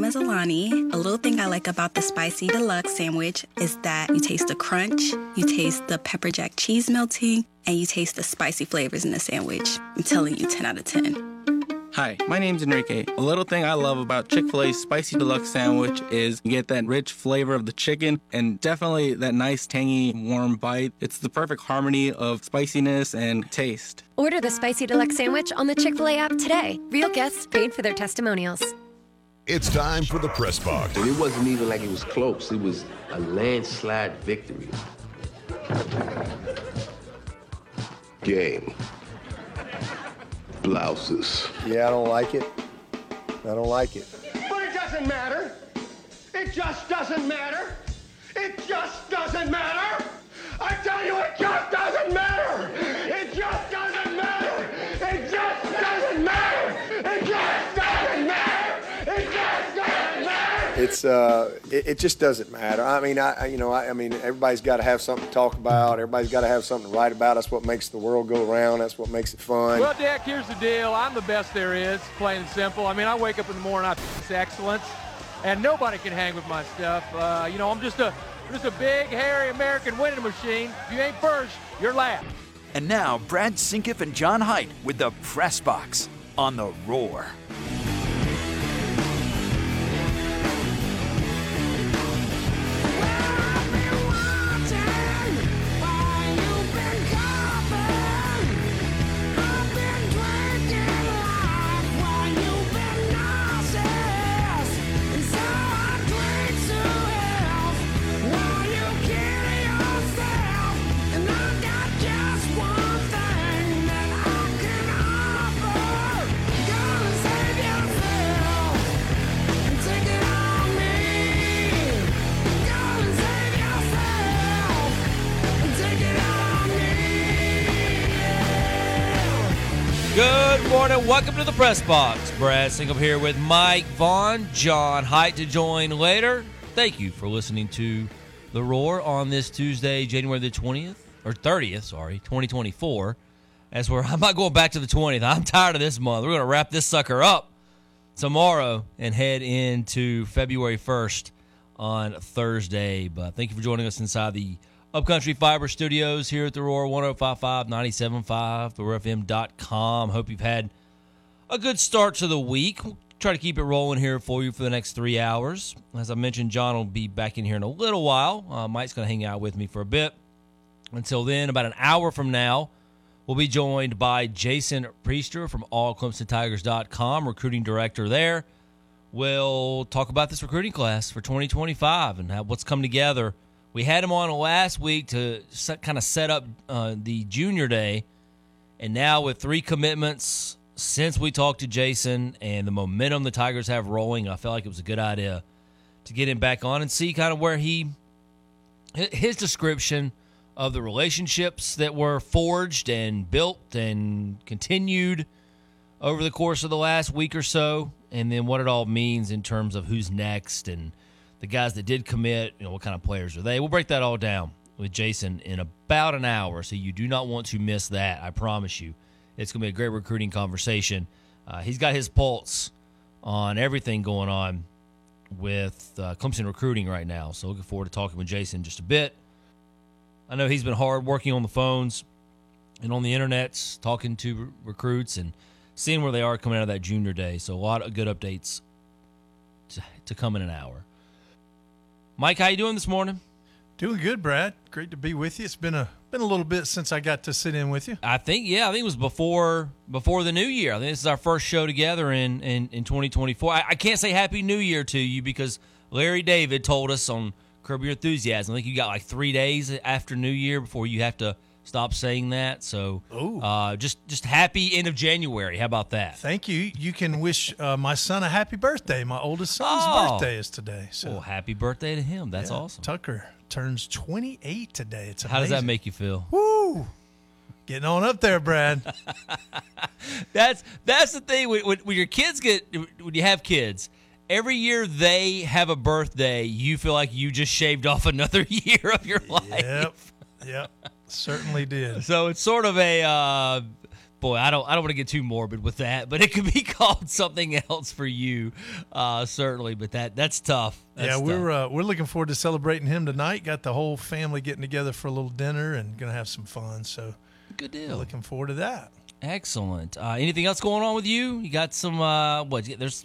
name is Alani. A little thing I like about the Spicy Deluxe Sandwich is that you taste the crunch, you taste the pepper jack cheese melting, and you taste the spicy flavors in the sandwich. I'm telling you, 10 out of 10. Hi, my name's Enrique. A little thing I love about Chick-fil-A's Spicy Deluxe Sandwich is you get that rich flavor of the chicken and definitely that nice, tangy, warm bite. It's the perfect harmony of spiciness and taste. Order the Spicy Deluxe Sandwich on the Chick-fil-A app today. Real guests paid for their testimonials. It's time for the press box. It wasn't even like it was close. It was a landslide victory. Game. Blouses. Yeah, I don't like it. I don't like it. But it doesn't matter. It just doesn't matter. It just doesn't matter. I tell you, it just doesn't matter. It just doesn't matter. It just doesn't matter. It just doesn't matter. It just doesn't matter. It's it just doesn't matter. I mean, I mean, everybody's got to have something to talk about. Everybody's got to have something to write about. That's what makes the world go around. That's what makes it fun. Well, Dak, here's the deal. I'm the best there is, plain and simple. I mean, I wake up in the morning, I it's excellence, and nobody can hang with my stuff. You know, I'm just a big, hairy American winning machine. If you ain't first, you're last. And now, Brad Sinkiff and John Haidt with the Press Box on The Roar. Welcome to the Press Box. Brad Single here with Mike Vaughn, John Haidt to join later. Thank you for listening to The Roar on this Tuesday, January the 20th, or 30th, sorry, 2024. As we're, I'm not going back to the 20th. I'm tired of this month. We're going to wrap this sucker up tomorrow and head into February 1st on Thursday. But thank you for joining us inside the UpCountry Fiber Studios here at The Roar, 105.5, 97.5, theroarfm.com. Hope you've had a good start to the week. We'll try to keep it rolling here for you for the next 3 hours. As I mentioned, John will be back in here in a little while. Mike's going to hang out with me for a bit. Until then, about an hour from now, we'll be joined by Jason Priester from ClemsonTigers.com, recruiting director there. We'll talk about this recruiting class for 2025 and what's come together. We had him on last week to kind of set up the junior day. And now with 3 commitments since we talked to Jason and the momentum the Tigers have rolling, I felt like it was a good idea to get him back on and see kind of where his description of the relationships that were forged and built and continued over the course of the last week or so, and then what it all means in terms of who's next and the guys that did commit, you know, what kind of players are they. We'll break that all down with Jason in about an hour, so you do not want to miss that, I promise you. It's going to be a great recruiting conversation. He's got his pulse on everything going on with Clemson recruiting right now. So looking forward to talking with Jason just a bit. I know he's been hard working on the phones and on the internets, talking to recruits and seeing where they are coming out of that junior day. So a lot of good updates to come in an hour. Mike, how you doing this morning? Doing good, Brad. Great to be with you. It's been a little bit since I got to sit in with you. I think it was before the new year. I think this is our first show together in 2024. I can't say Happy New Year to you because Larry David told us on Curb Your Enthusiasm, I think you got like 3 days after New Year before you have to stop saying that. So just happy end of January. How about that? Thank you. You can wish my son a happy birthday. My oldest son's birthday is today. So happy birthday to him. That's awesome. Tucker turns 28 today. It's amazing. How does that make you feel? Woo! Getting on up there, Brad. That's the thing. When your kids when you have kids, every year they have a birthday, you feel like you just shaved off another year of your life. Yep. Certainly did. So it's sort of a boy, I don't want to get too morbid with that, but it could be called something else for you, certainly. But that's tough. That's tough. We're looking forward to celebrating him tonight. Got the whole family getting together for a little dinner and gonna have some fun. So good deal. Looking forward to that. Excellent. Anything else going on with you? You got some there's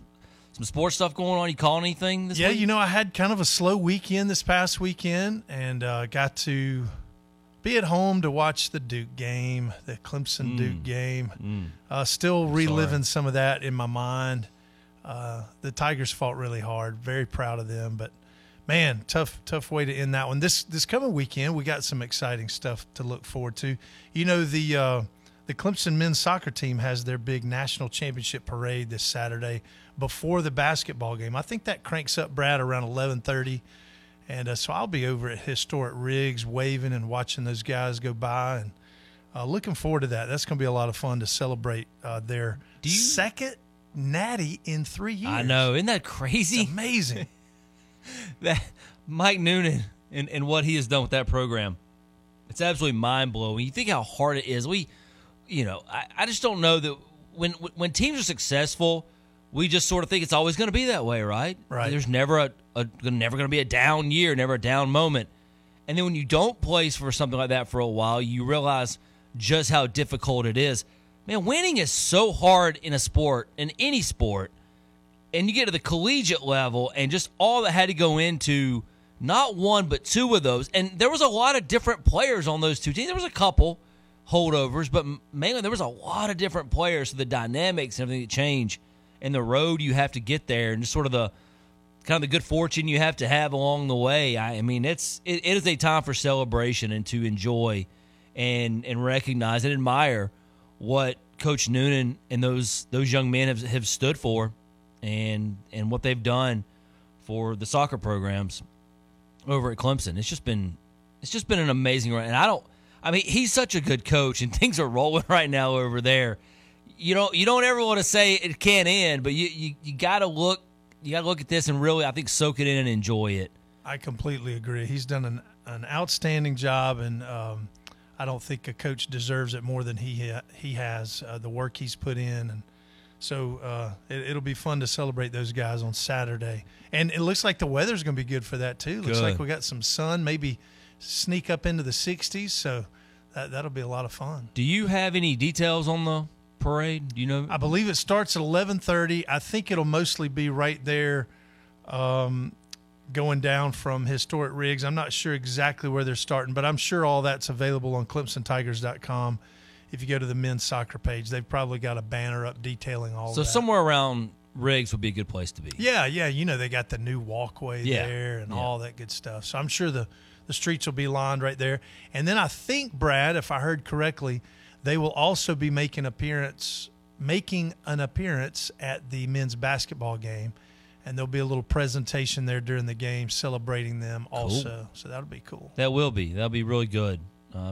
some sports stuff going on. You calling anything this week? Yeah, I had kind of a slow weekend this past weekend and got to be at home to watch the Duke game, the Clemson-Duke game. Still reliving some of that in my mind. The Tigers fought really hard. Very proud of them. But, man, tough way to end that one. This coming weekend, we got some exciting stuff to look forward to. The Clemson men's soccer team has their big national championship parade this Saturday before the basketball game. I think that cranks up, Brad, around 11:30. And so I'll be over at Historic Riggs waving and watching those guys go by and looking forward to that. That's going to be a lot of fun to celebrate their second natty in 3 years. I know. Isn't that crazy? It's amazing. That Mike Noonan and what he has done with that program. It's absolutely mind-blowing. You think how hard it is. I just don't know that when teams are successful, we just sort of think it's always going to be that way, right? Right. There's never going to be a down year, never a down moment. And then when you don't place for something like that for a while, you realize just how difficult it is. Man, winning is so hard in a sport, in any sport. And you get to the collegiate level and just all that had to go into not one but two of those. And there was a lot of different players on those two teams. There was a couple holdovers, but mainly there was a lot of different players, so the dynamics and everything that change and the road you have to get there and just sort of the kind of the good fortune you have to have along the way. I mean, it is a time for celebration and to enjoy and recognize and admire what Coach Noonan and those young men have stood for and what they've done for the soccer programs over at Clemson. It's just been an amazing run, and he's such a good coach, and things are rolling right now over there. You don't ever want to say it can't end, but you gotta look. You gotta look at this and really, I think, soak it in and enjoy it. I completely agree. He's done an outstanding job, and I don't think a coach deserves it more than he has. The work he's put in, and so it'll be fun to celebrate those guys on Saturday. And it looks like the weather's going to be good for that too. Looks like we got some sun, maybe sneak up into the 60s, so that'll be a lot of fun. Do you have any details on the parade? Do you know? I believe it starts at 11:30. I think it'll mostly be right there going down from Historic Riggs. I'm not sure exactly where they're starting, but I'm sure all that's available on ClemsonTigers.com. If you go to the men's soccer page, they've probably got a banner up detailing all that. So somewhere around Riggs would be a good place to be. Yeah. They got the new walkway there and all that good stuff. So I'm sure the streets will be lined right there. And then I think, Brad, if I heard correctly, they will also be making an appearance at the men's basketball game. And there'll be a little presentation there during the game celebrating them also. Cool. So that'll be cool. That will be. That'll be really good.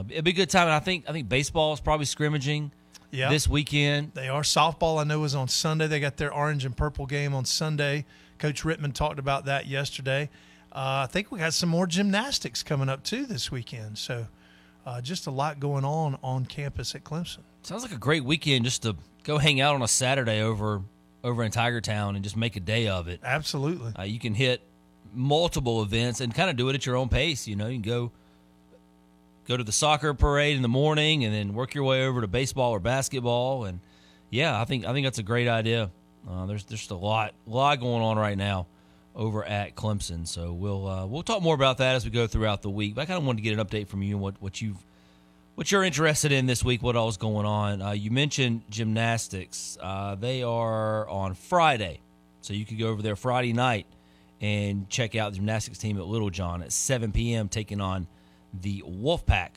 It'll be a good time. And I think baseball is probably scrimmaging this weekend. They are. Softball, I know, is on Sunday. They got their orange and purple game on Sunday. Coach Rittman talked about that yesterday. I think we got some more gymnastics coming up, too, this weekend. So just a lot going on campus at Clemson. Sounds like a great weekend just to go hang out on a Saturday over in Tiger Town and just make a day of it. Absolutely. You can hit multiple events and kind of do it at your own pace. You can go to the soccer parade in the morning and then work your way over to baseball or basketball. And, yeah, I think that's a great idea. There's just a lot going on right now over at Clemson, so we'll talk more about that as we go throughout the week. But I kind of wanted to get an update from you on what you're interested in this week, what all's going on. You mentioned gymnastics; they are on Friday, so you could go over there Friday night and check out the gymnastics team at Little John at 7 p.m. taking on the Wolfpack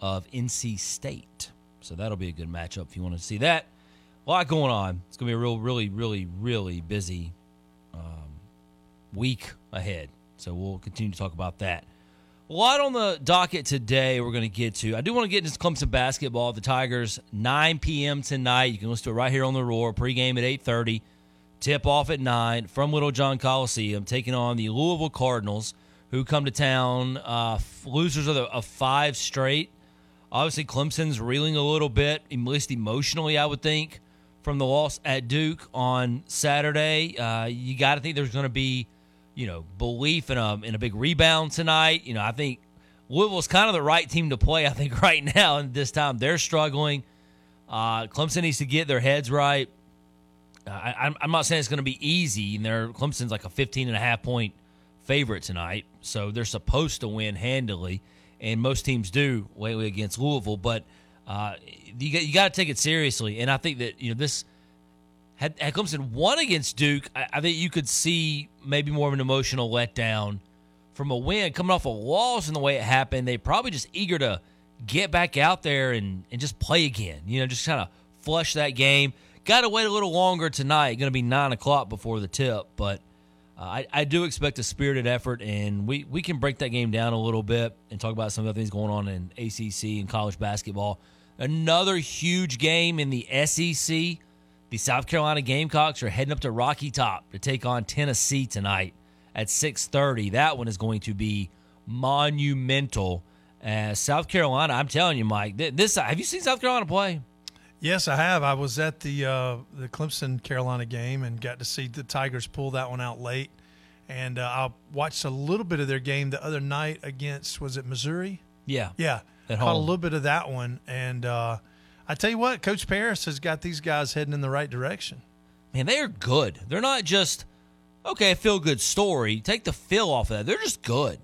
of NC State. So that'll be a good matchup if you want to see that. A lot going on. It's going to be a really busy week ahead, so we'll continue to talk about that. A lot on the docket today. We're going to get to, I do want to get into Clemson basketball. The Tigers, 9 p.m. tonight. You can listen to it right here on The Roar. Pregame at 8:30, tip off at 9 from Little John Coliseum, taking on the Louisville Cardinals, who come to town, losers of 5 straight. Obviously, Clemson's reeling a little bit, at least emotionally, I would think, from the loss at Duke on Saturday. You got to think there's going to be, belief in a big rebound tonight. I think Louisville's kind of the right team to play, I think, right now. And this time they're struggling. Clemson needs to get their heads right. I'm not saying it's going to be easy. Clemson's like a 15.5-point favorite tonight, so they're supposed to win handily. And most teams do lately against Louisville, but you got to take it seriously. And I think that this had Clemson won against Duke, I think you could see maybe more of an emotional letdown from a win coming off a loss in the way it happened. They probably just eager to get back out there and just play again. Just kind of flush that game. Got to wait a little longer tonight. Going to be 9:00 before the tip, but. I do expect a spirited effort, and we can break that game down a little bit and talk about some of the things going on in ACC and college basketball. Another huge game in the SEC. The South Carolina Gamecocks are heading up to Rocky Top to take on Tennessee tonight at 6:30. That one is going to be monumental. South Carolina, I'm telling you, Mike, have you seen South Carolina play? Yes, I have. I was at the Clemson-Carolina game and got to see the Tigers pull that one out late. And I watched a little bit of their game the other night against, was it Missouri? Yeah. Yeah. Caught a little bit of that one. And I tell you what, Coach Paris has got these guys heading in the right direction. Man, they are good. They're not just, okay, a feel-good story. Take the feel off of that. They're just good.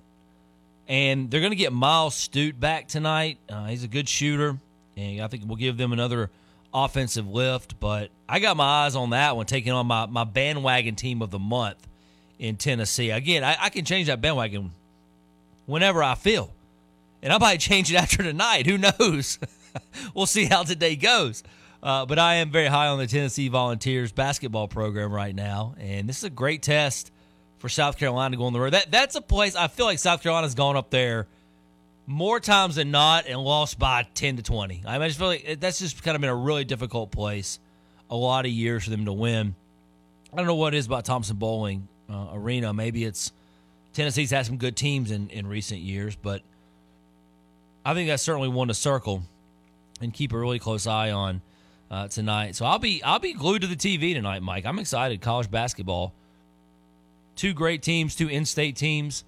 And they're going to get Miles Stute back tonight. He's a good shooter. And I think we'll give them another offensive lift, but I got my eyes on that one, taking on my bandwagon team of the month in Tennessee. Again, I can change that bandwagon whenever I feel, and I might change it after tonight. Who knows? We'll see how today goes. But I am very high on the Tennessee Volunteers basketball program right now, and this is a great test for South Carolina to go on the road. That's a place I feel like South Carolina's gone up there more times than not and lost by 10 to 20. I just feel like that's just kind of been a really difficult place a lot of years for them to win. I don't know what it is about Thompson Bowling Arena. Maybe it's Tennessee's had some good teams in recent years, but I think that's certainly one to circle and keep a really close eye on tonight. So I'll be glued to the TV tonight, Mike. I'm excited. College basketball. Two great teams, two in-state teams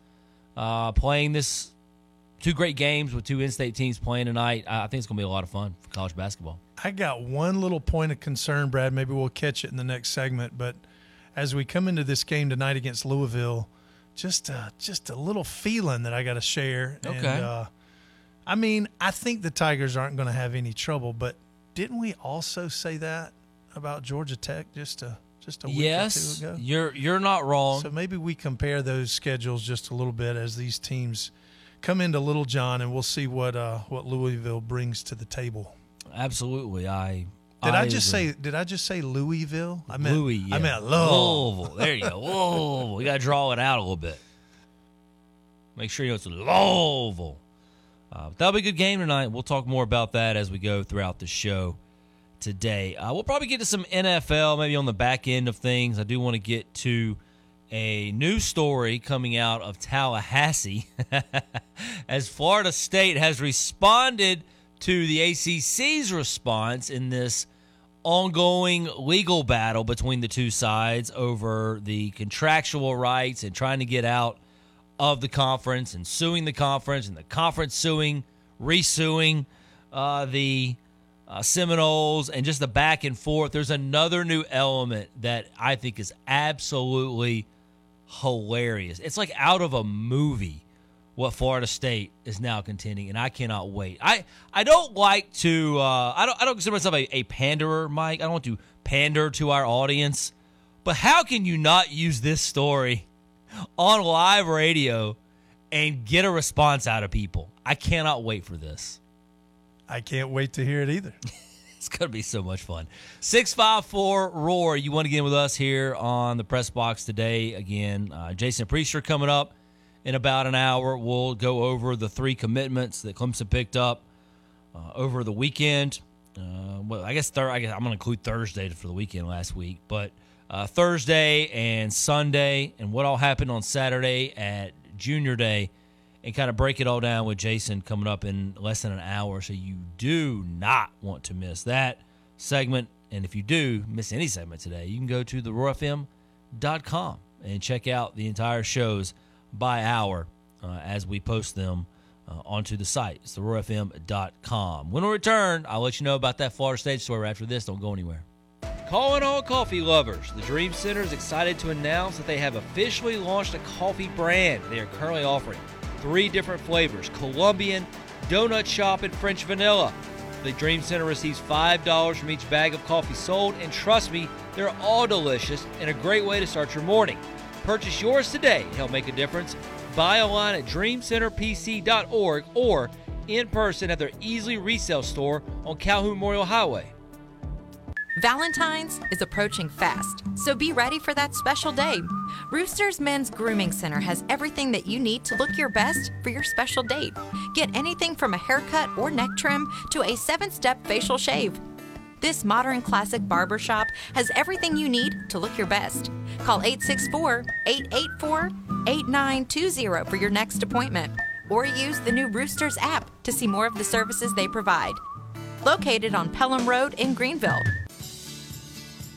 playing this. Two great games with two in-state teams playing tonight. I think it's going to be a lot of fun for college basketball. I got one little point of concern, Brad. Maybe we'll catch it in the next segment. But as we come into this game tonight against Louisville, just a little feeling that I got to share. Okay. And, I think the Tigers aren't going to have any trouble. But didn't we also say that about Georgia Tech just a week or 2 ago? You're not wrong. So maybe we compare those schedules just a little bit as these teams – come into Little John, and we'll see what Louisville brings to the table. Absolutely, Did I just say Louisville? I meant Louisville. Yeah. I meant Louisville. There you go. Louisville. We got to draw it out a little bit. Make sure you know it's Louisville. That'll be a good game tonight. We'll talk more about that as we go throughout the show today. We'll probably get to some NFL maybe on the back end of things. I do want to get to a new story coming out of Tallahassee as Florida State has responded to the ACC's response in this ongoing legal battle between the two sides over the contractual rights and trying to get out of the conference and suing the conference and the conference resuing the Seminoles and just the back and forth. There's another new element that I think is absolutely hilarious. It's like out of a movie what Florida State is now contending, and I cannot wait. I don't like to I don't consider myself a panderer, Mike. I don't want to pander to our audience, but how can you not use this story on live radio and get a response out of people? I cannot wait for this. I can't wait to hear it either. It's going to be so much fun. 654-ROAR. You want to get in with us here on the Press Box today. Again, Jason Priester coming up in about an hour. We'll go over the three commitments that Clemson picked up over the weekend. I guess I'm going to include Thursday for the weekend last week. But Thursday and Sunday and what all happened on Saturday at Junior Day. and kind of break it all down with Jason coming up in less than an hour. So you do not want to miss that segment. And if you do miss any segment today, you can go to theroarfm.com and check out the entire shows by hour as we post them onto the site. It's theroarfm.com. When we return, I'll let you know about that Florida State story after this. Don't go anywhere. Calling all coffee lovers. The Dream Center is excited to announce that they have officially launched a coffee brand. They are currently offering 3 different flavors: Colombian, Donut Shop, and French Vanilla. The Dream Center receives $5 from each bag of coffee sold, and trust me, they're all delicious and a great way to start your morning. Purchase yours today and help make a difference. Buy online at dreamcenterpc.org or in person at their Easley resale store on Calhoun Memorial Highway. Valentine's is approaching fast, so be ready for that special day. Rooster's Men's Grooming Center has everything that you need to look your best for your special date. Get anything from a haircut or neck trim to a 7-step facial shave. This modern classic barbershop has everything you need to look your best. Call 864-884-8920 for your next appointment, or use the new Roosters app to see more of the services they provide. Located on Pelham Road in Greenville.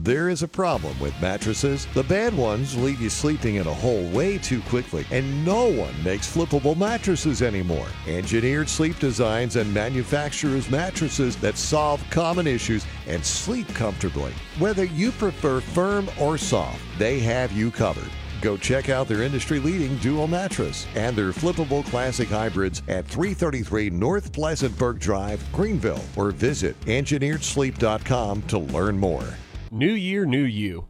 There is a problem with mattresses. The bad ones leave you sleeping in a hole way too quickly, and no one makes flippable mattresses anymore. Engineered Sleep designs and manufactures mattresses that solve common issues and sleep comfortably. Whether you prefer firm or soft, they have you covered. Go check out their industry-leading dual mattress and their flippable classic hybrids at 333 North Pleasantburg Drive, Greenville, or visit EngineeredSleep.com to learn more. New year, new you.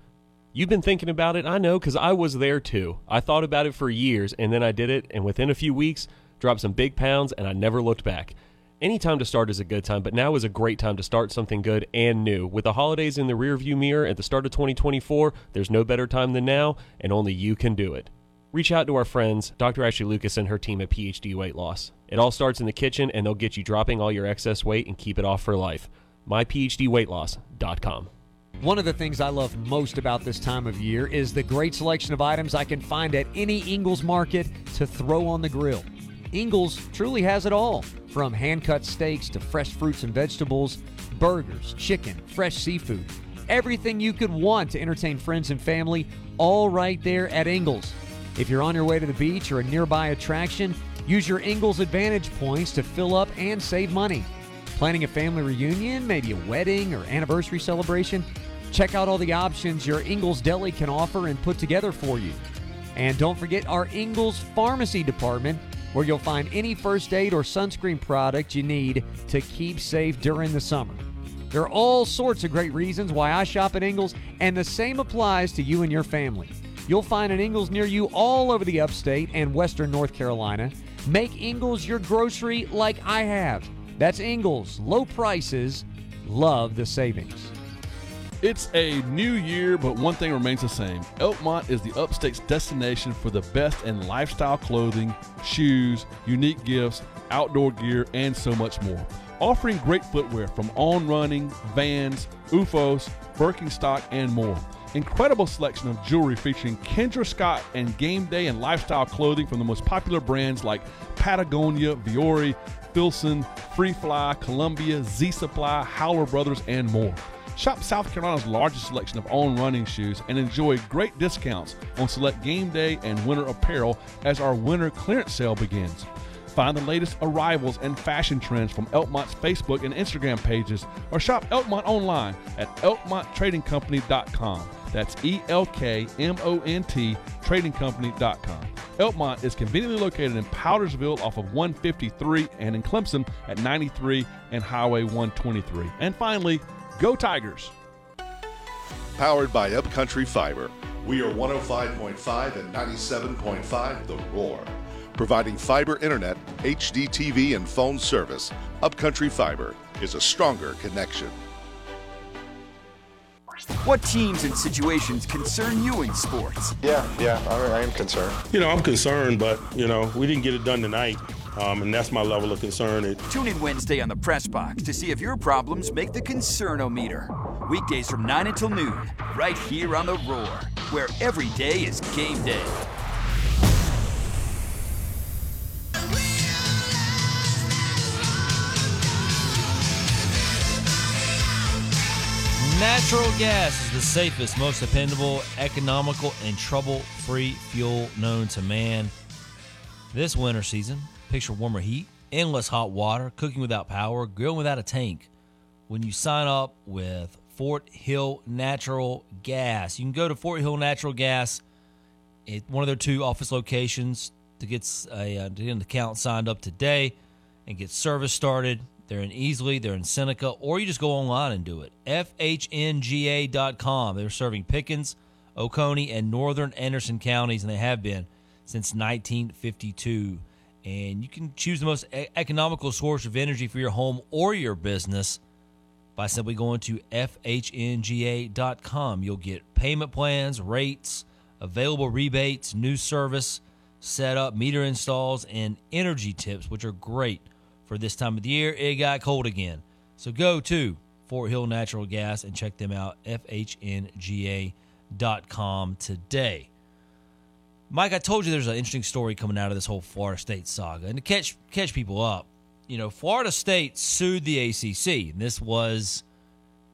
You've been thinking about it, I know, because I was there too. I thought about it for years, and then I did it, and within a few weeks, dropped some big pounds, and I never looked back. Any time to start is a good time, but now is a great time to start something good and new. With the holidays in the rearview mirror at the start of 2024, there's no better time than now, and only you can do it. Reach out to our friends, Dr. Ashley Lucas and her team at PhD Weight Loss. It all starts in the kitchen, and they'll get you dropping all your excess weight and keep it off for life. MyPhDWeightLoss.com. One of the things I love most about this time of year is the great selection of items I can find at any Ingles Market to throw on the grill. Ingles truly has it all, from hand-cut steaks to fresh fruits and vegetables, burgers, chicken, fresh seafood, everything you could want to entertain friends and family, all right there at Ingles. If you're on your way to the beach or a nearby attraction, use your Ingles Advantage points to fill up and save money. Planning a family reunion, maybe a wedding or anniversary celebration? Check out all the options your Ingles Deli can offer and put together for you. And don't forget our Ingles Pharmacy Department, where you'll find any first aid or sunscreen product you need to keep safe during the summer. There are all sorts of great reasons why I shop at Ingles, and the same applies to you and your family. You'll find an Ingles near you all over the upstate and western North Carolina. Make Ingles your grocery like I have. That's Ingles. Low prices. Love the savings. It's a new year, but one thing remains the same. Elkmont is the upstate's destination for the best in lifestyle clothing, shoes, unique gifts, outdoor gear, and so much more. Offering great footwear from On Running, Vans, UFOs, Birkenstock, and more. Incredible selection of jewelry featuring Kendra Scott and game day and lifestyle clothing from the most popular brands like Patagonia, Vuori, Filson, Free Fly, Columbia, Z Supply, Howler Brothers, and more. Shop South Carolina's largest selection of On Running shoes and enjoy great discounts on select game day and winter apparel as our winter clearance sale begins. Find the latest arrivals and fashion trends from Elkmont's Facebook and Instagram pages, or shop Elkmont online at elkmonttradingcompany.com. That's ELKMONT tradingcompany.com. Elkmont is conveniently located in Powdersville off of 153 and in Clemson at 93 and Highway 123. And finally, Go Tigers! Powered by UpCountry Fiber, we are 105.5 and 97.5 The Roar. providing fiber internet, HD TV, and phone service. UpCountry Fiber is a stronger connection. What teams and situations concern you in sports? I am concerned. I'm concerned, but, we didn't get it done tonight, and that's my level of concern. Tune in Wednesday on the Press Box to see if your problems make the Concernometer. Weekdays from 9 until noon, right here on The Roar, where every day is game day. Natural gas is the safest, most dependable, economical, and trouble-free fuel known to man. This winter season, picture warmer heat, endless hot water, cooking without power, grilling without a tank. When you sign up with Fort Hill Natural Gas, you can go to Fort Hill Natural Gas at one of their two office locations to get an account signed up today and get service started. They're in Easley, they're in Seneca, or you just go online and do it. FHNGA.com. They're serving Pickens, Oconee, and northern Anderson counties, and they have been since 1952. And you can choose the most economical source of energy for your home or your business by simply going to FHNGA.com. You'll get payment plans, rates, available rebates, new service, setup, meter installs, and energy tips, which are great. For this time of the year, it got cold again. So go to Fort Hill Natural Gas and check them out, FHNGA.com today. Mike, I told you there's an interesting story coming out of this whole Florida State saga. And to catch people up, Florida State sued the ACC. And this was,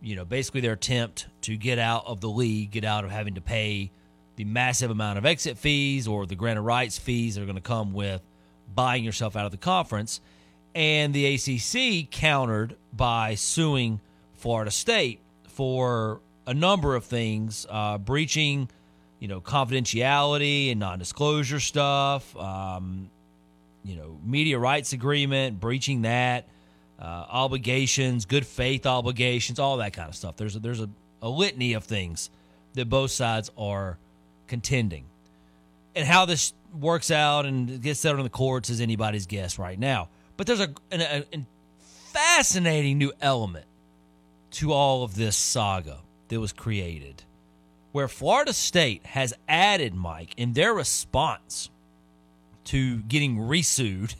basically their attempt to get out of the league, get out of having to pay the massive amount of exit fees or the grant of rights fees that are going to come with buying yourself out of the conference. And the ACC countered by suing Florida State for a number of things, breaching, confidentiality and non-disclosure stuff, media rights agreement, breaching that, obligations, good faith obligations, all that kind of stuff. There's a litany of things that both sides are contending. And how this works out and gets settled in the courts is anybody's guess right now. But there's a fascinating new element to all of this saga that was created, where Florida State has added, Mike, in their response to getting resued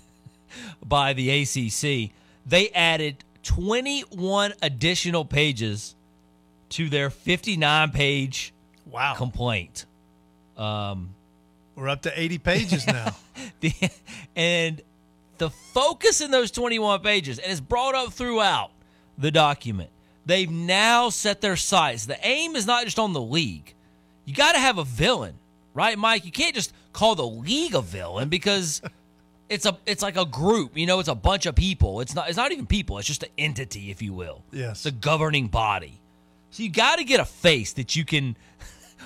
by the ACC, they added 21 additional pages to their 59-page complaint. We're up to 80 pages now. The focus in those 21 pages, and it's brought up throughout the document, they've now set their sights. The aim is not just on the league. You got to have a villain, right, Mike? You can't just call the league a villain because it's like a group. It's a bunch of people. It's not even people. It's just an entity, if you will. Yes. It's a governing body. So you got to get a face that you can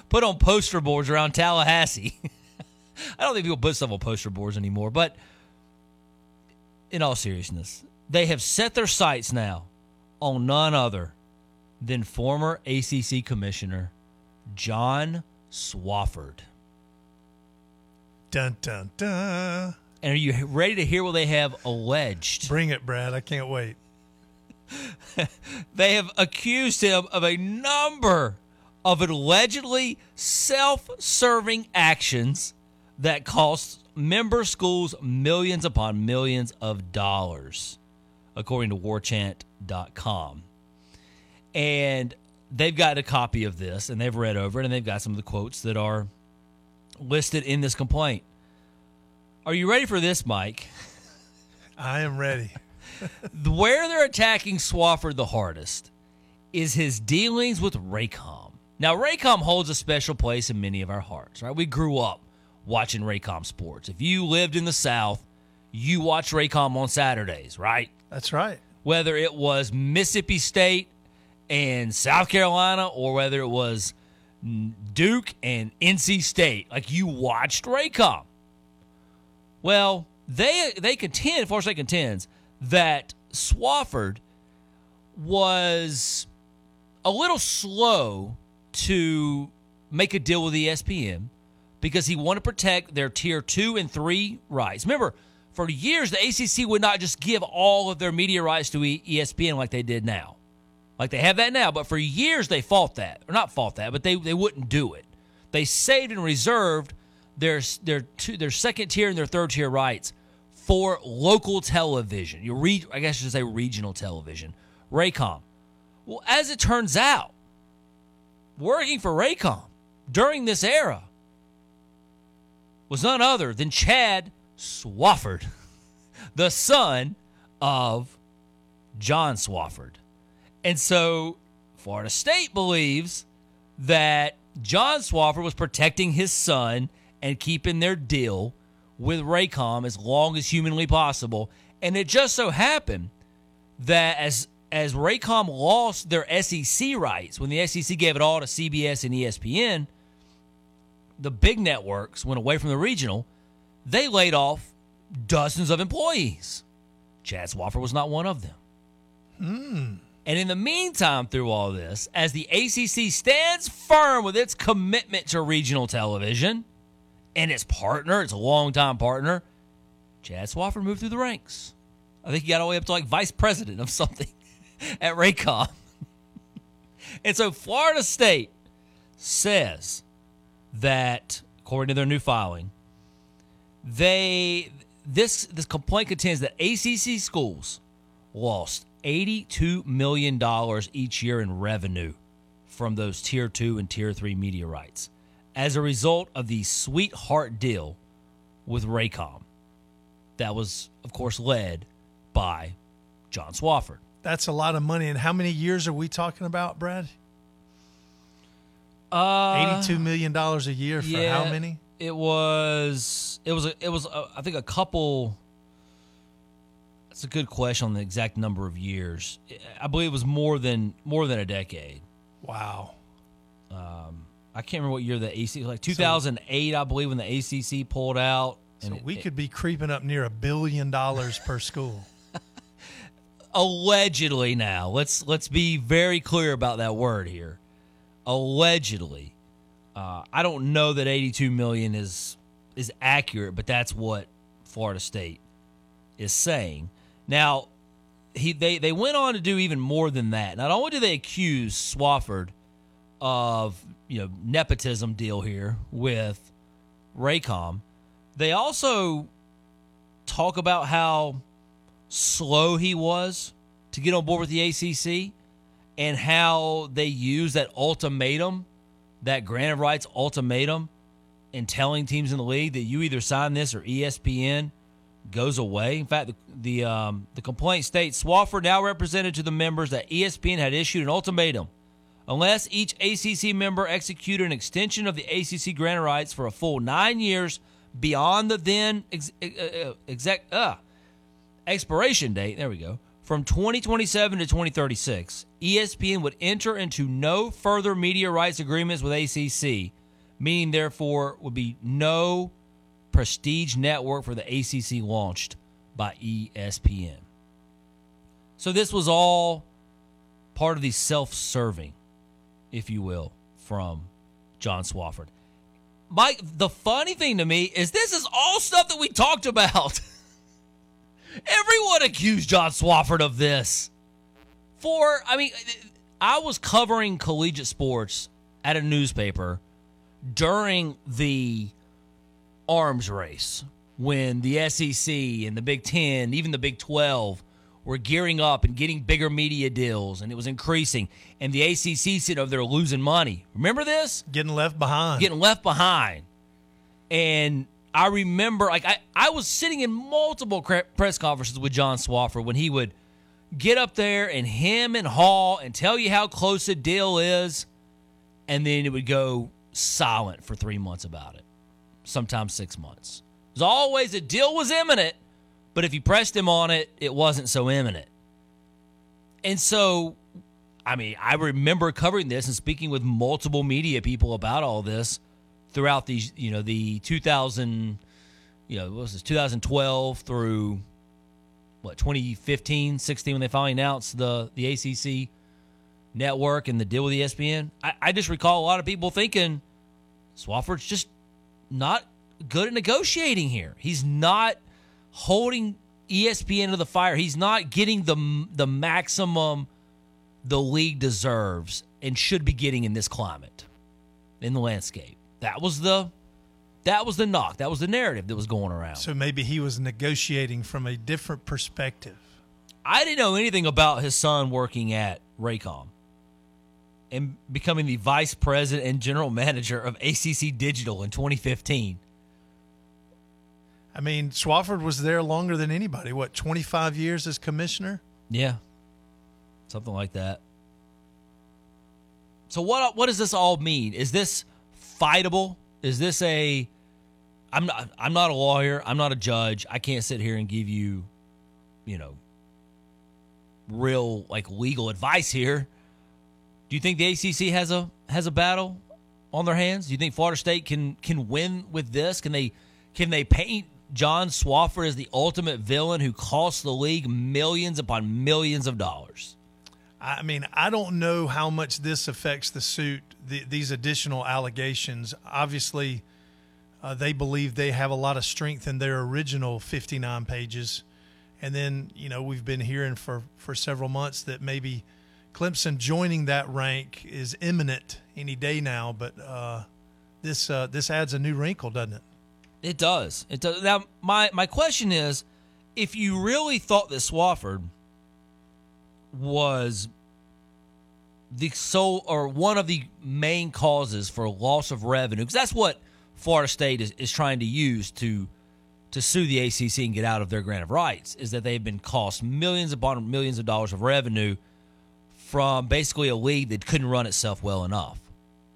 put on poster boards around Tallahassee. I don't think people put stuff on poster boards anymore, but in all seriousness, they have set their sights now on none other than former ACC Commissioner John Swofford. Dun, dun, dun. And are you ready to hear what they have alleged? Bring it, Brad. I can't wait. They have accused him of a number of allegedly self-serving actions that cost member schools millions upon millions of dollars, according to Warchant.com. And they've got a copy of this, and they've read over it, and they've got some of the quotes that are listed in this complaint. Are you ready for this, Mike? I am ready. Where they're attacking Swofford the hardest is his dealings with Raycom. Now, Raycom holds a special place in many of our hearts, right? We grew up watching Raycom Sports. If you lived in the South, you watched Raycom on Saturdays, right? That's right. Whether it was Mississippi State and South Carolina or whether it was Duke and NC State, like you watched Raycom. Well, they contend, Florida State contends, that Swofford was a little slow to make a deal with ESPN because he wanted to protect their Tier 2 and 3 rights. Remember, for years, the ACC would not just give all of their media rights to ESPN like they did now. Like they have that now, but for years they fought that. Or not fought that, but they wouldn't do it. They saved and reserved their second tier and their third tier rights for local television. I guess you should say regional television. Raycom. Well, as it turns out, working for Raycom during this era was none other than Chad Swofford, the son of John Swofford. And so Florida State believes that John Swofford was protecting his son and keeping their deal with Raycom as long as humanly possible. And it just so happened that as Raycom lost their SEC rights, when the SEC gave it all to CBS and ESPN, the big networks went away from the regional. They laid off dozens of employees. Chad Swofford was not one of them. And in the meantime, through all this, as the ACC stands firm with its commitment to regional television and its partner, its longtime partner, Chad Swofford moved through the ranks. I think he got all the way up to like vice president of something at Raycom. And so Florida State says that, according to their new filing, this complaint contends that ACC schools lost $82 million each year in revenue from those Tier 2 and Tier 3 media rights as a result of the sweetheart deal with Raycom that was, of course, led by John Swofford. That's a lot of money. And how many years are we talking about, Brad? $82 million a year for how many? It was I think a couple. That's a good question on the exact number of years. I believe it was more than a decade. Wow. I can't remember what year the ACC, like 2008, I believe, when the ACC pulled out. And so we could be creeping up near $1 billion per school. Allegedly, now let's be very clear about that word here. Allegedly, I don't know that $82 million is accurate, but that's what Florida State is saying. Now, they went on to do even more than that. Not only do they accuse Swofford of, nepotism deal here with Raycom, they also talk about how slow he was to get on board with the ACC and how they used that ultimatum, that grant of rights ultimatum, in telling teams in the league that you either sign this or ESPN goes away. In fact, the complaint states, Swofford now represented to the members that ESPN had issued an ultimatum. Unless each ACC member executed an extension of the ACC grant of rights for a full 9 years beyond the then expiration date, there we go, from 2027 to 2036, ESPN would enter into no further media rights agreements with ACC, meaning therefore would be no prestige network for the ACC launched by ESPN. So this was all part of the self-serving, if you will, from John Swofford. Mike, the funny thing to me is this is all stuff that we talked about. Everyone accused John Swofford of this. I was covering collegiate sports at a newspaper during the arms race when the SEC and the Big Ten, even the Big 12, were gearing up and getting bigger media deals, and it was increasing. And the ACC said, they're losing money. Remember this? Getting left behind. And I remember, I was sitting in multiple press conferences with John Swofford when he would get up there and hem and haw and tell you how close a deal is, and then it would go silent for 3 months about it. Sometimes 6 months. It was always a deal was imminent, but if you pressed him on it, it wasn't so imminent. And so, I remember covering this and speaking with multiple media people about all this throughout these, the 2012 through 2015, 16, when they finally announced the ACC network and the deal with ESPN. I just recall a lot of people thinking Swofford's just not good at negotiating here. He's not holding ESPN to the fire. He's not getting the maximum the league deserves and should be getting in this climate, in the landscape. That was the knock. That was the narrative that was going around. So maybe he was negotiating from a different perspective. I didn't know anything about his son working at Raycom and becoming the vice president and general manager of ACC Digital in 2015. I mean, Swofford was there longer than anybody. What, 25 years as commissioner? Yeah, something like that. So what does this all mean? Is this fightable? Is this a – I'm not a lawyer. I'm not a judge. I can't sit here and give you, real legal advice here. Do you think the ACC has a battle on their hands? Do you think Florida State can win with this? Can they paint John Swofford as the ultimate villain who costs the league millions upon millions of dollars? I mean, I don't know how much this affects the suit, these additional allegations. Obviously, they believe they have a lot of strength in their original 59 pages. And then, we've been hearing for several months that maybe Clemson joining that rank is imminent any day now. But this adds a new wrinkle, doesn't it? It does. It does. Now, my question is, if you really thought that Swofford was the sole or one of the main causes for loss of revenue, because that's what Florida State is trying to use to sue the ACC and get out of their grant of rights, is that they've been cost millions upon millions of dollars of revenue from basically a league that couldn't run itself well enough.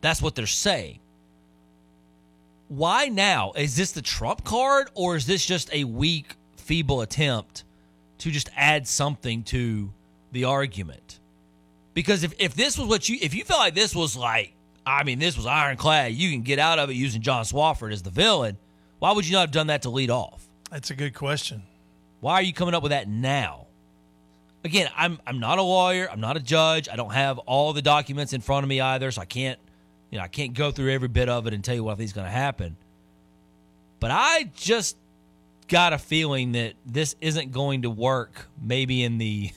That's what they're saying. Why now? Is this the trump card, or is this just a weak, feeble attempt to just add something to the argument? Because if this was if you felt like this was this was ironclad, you can get out of it using John Swofford as the villain, why would you not have done that to lead off? That's a good question. Why are you coming up with that now? Again, I'm not a lawyer. I'm not a judge. I don't have all the documents in front of me either, so I can't go through every bit of it and tell you what I think is going to happen. But I just got a feeling that this isn't going to work maybe in the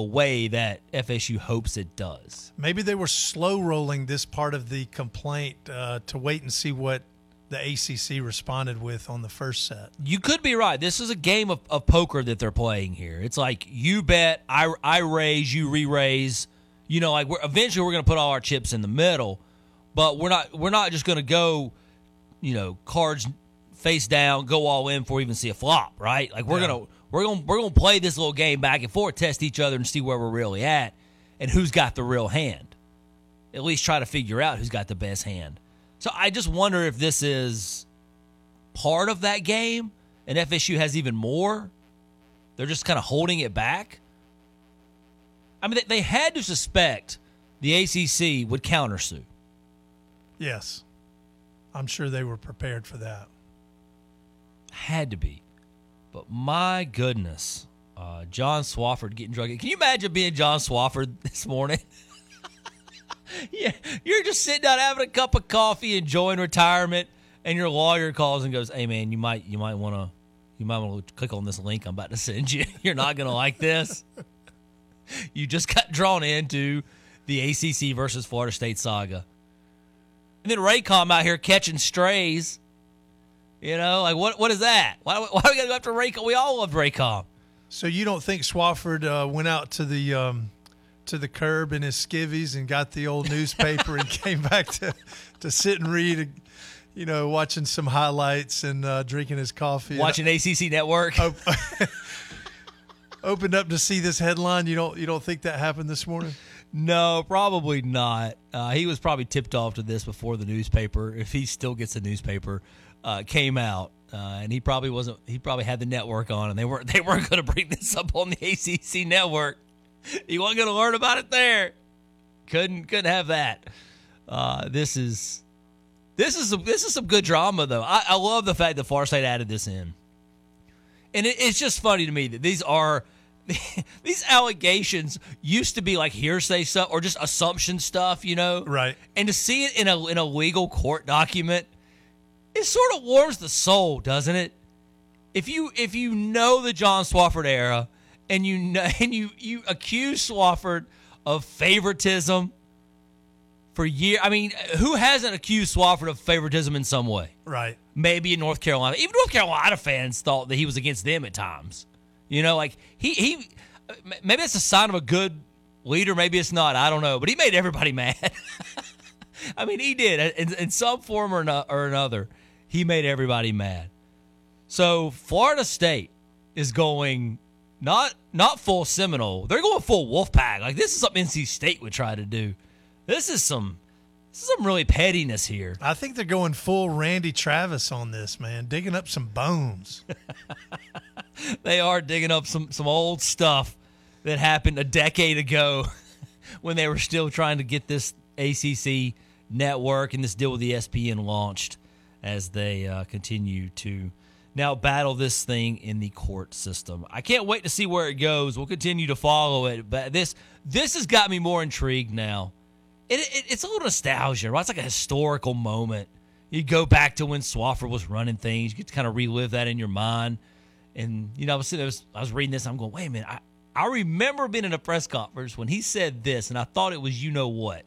way that FSU hopes it does. Maybe they were slow rolling this part of the complaint to wait and see what the ACC responded with on the first set. You could be right. This is a game of poker that they're playing here. It's like you bet, I raise, you re-raise. Eventually we're going to put all our chips in the middle, but we're not just going to go, cards face down, go all in before we even see a flop, right? Like we're going to play this little game back and forth, test each other and see where we're really at and who's got the real hand. At least try to figure out who's got the best hand. So I just wonder if this is part of that game and FSU has even more. They're just kind of holding it back. I mean, they had to suspect the ACC would countersue. Yes. I'm sure they were prepared for that. Had to be. But my goodness, John Swofford getting drugged. Can you imagine being John Swofford this morning? Yeah, you're just sitting down having a cup of coffee, enjoying retirement, and your lawyer calls and goes, "Hey man, you might want to click on this link I'm about to send you. You're not going to like this. You just got drawn into the ACC versus Florida State saga." And then Raycom out here catching strays. What is that? Why do we got to go after Raycom? We all loved Raycom. So you don't think Swofford went out to the curb in his skivvies and got the old newspaper and came back to sit and read, watching some highlights and drinking his coffee. Watching ACC Network. Opened up to see this headline. You don't think that happened this morning? No, probably not. He was probably tipped off to this before the newspaper, if he still gets a newspaper, came out. And he probably wasn't. He probably had the network on, and they weren't going to bring this up on the ACC Network. He wasn't going to learn about it there. Couldn't have that. This is some good drama though. I love the fact that Florida State added this in. And it's just funny to me that these allegations used to be like hearsay stuff or just assumption stuff, Right. And to see it in a legal court document it sort of warms the soul, doesn't it? If you know the John Swofford era and you know, and you accuse Swofford of favoritism for years. I mean, who hasn't accused Swofford of favoritism in some way? Right. Maybe in North Carolina. Even North Carolina fans thought that he was against them at times. You know, like he maybe that's a sign of a good leader. Maybe it's not. I don't know. But he made everybody mad. I mean, he did. In some form or another, he made everybody mad. So Florida State is going not full Seminole. They're going full Wolfpack. Like, this is something NC State would try to do. This is some really pettiness here. I think they're going full Randy Travis on this, man, digging up some bones. They are digging up some old stuff that happened a decade ago when they were still trying to get this ACC network and this deal with ESPN launched as they continue to now battle this thing in the court system. I can't wait to see where it goes. We'll continue to follow it. But this has got me more intrigued now. It's a little nostalgia, right? It's like a historical moment. You go back to when Swofford was running things. You get to kind of relive that in your mind. And, you know, I was reading this. I'm going, wait a minute. I remember being in a press conference when he said this, and I thought it was you-know-what.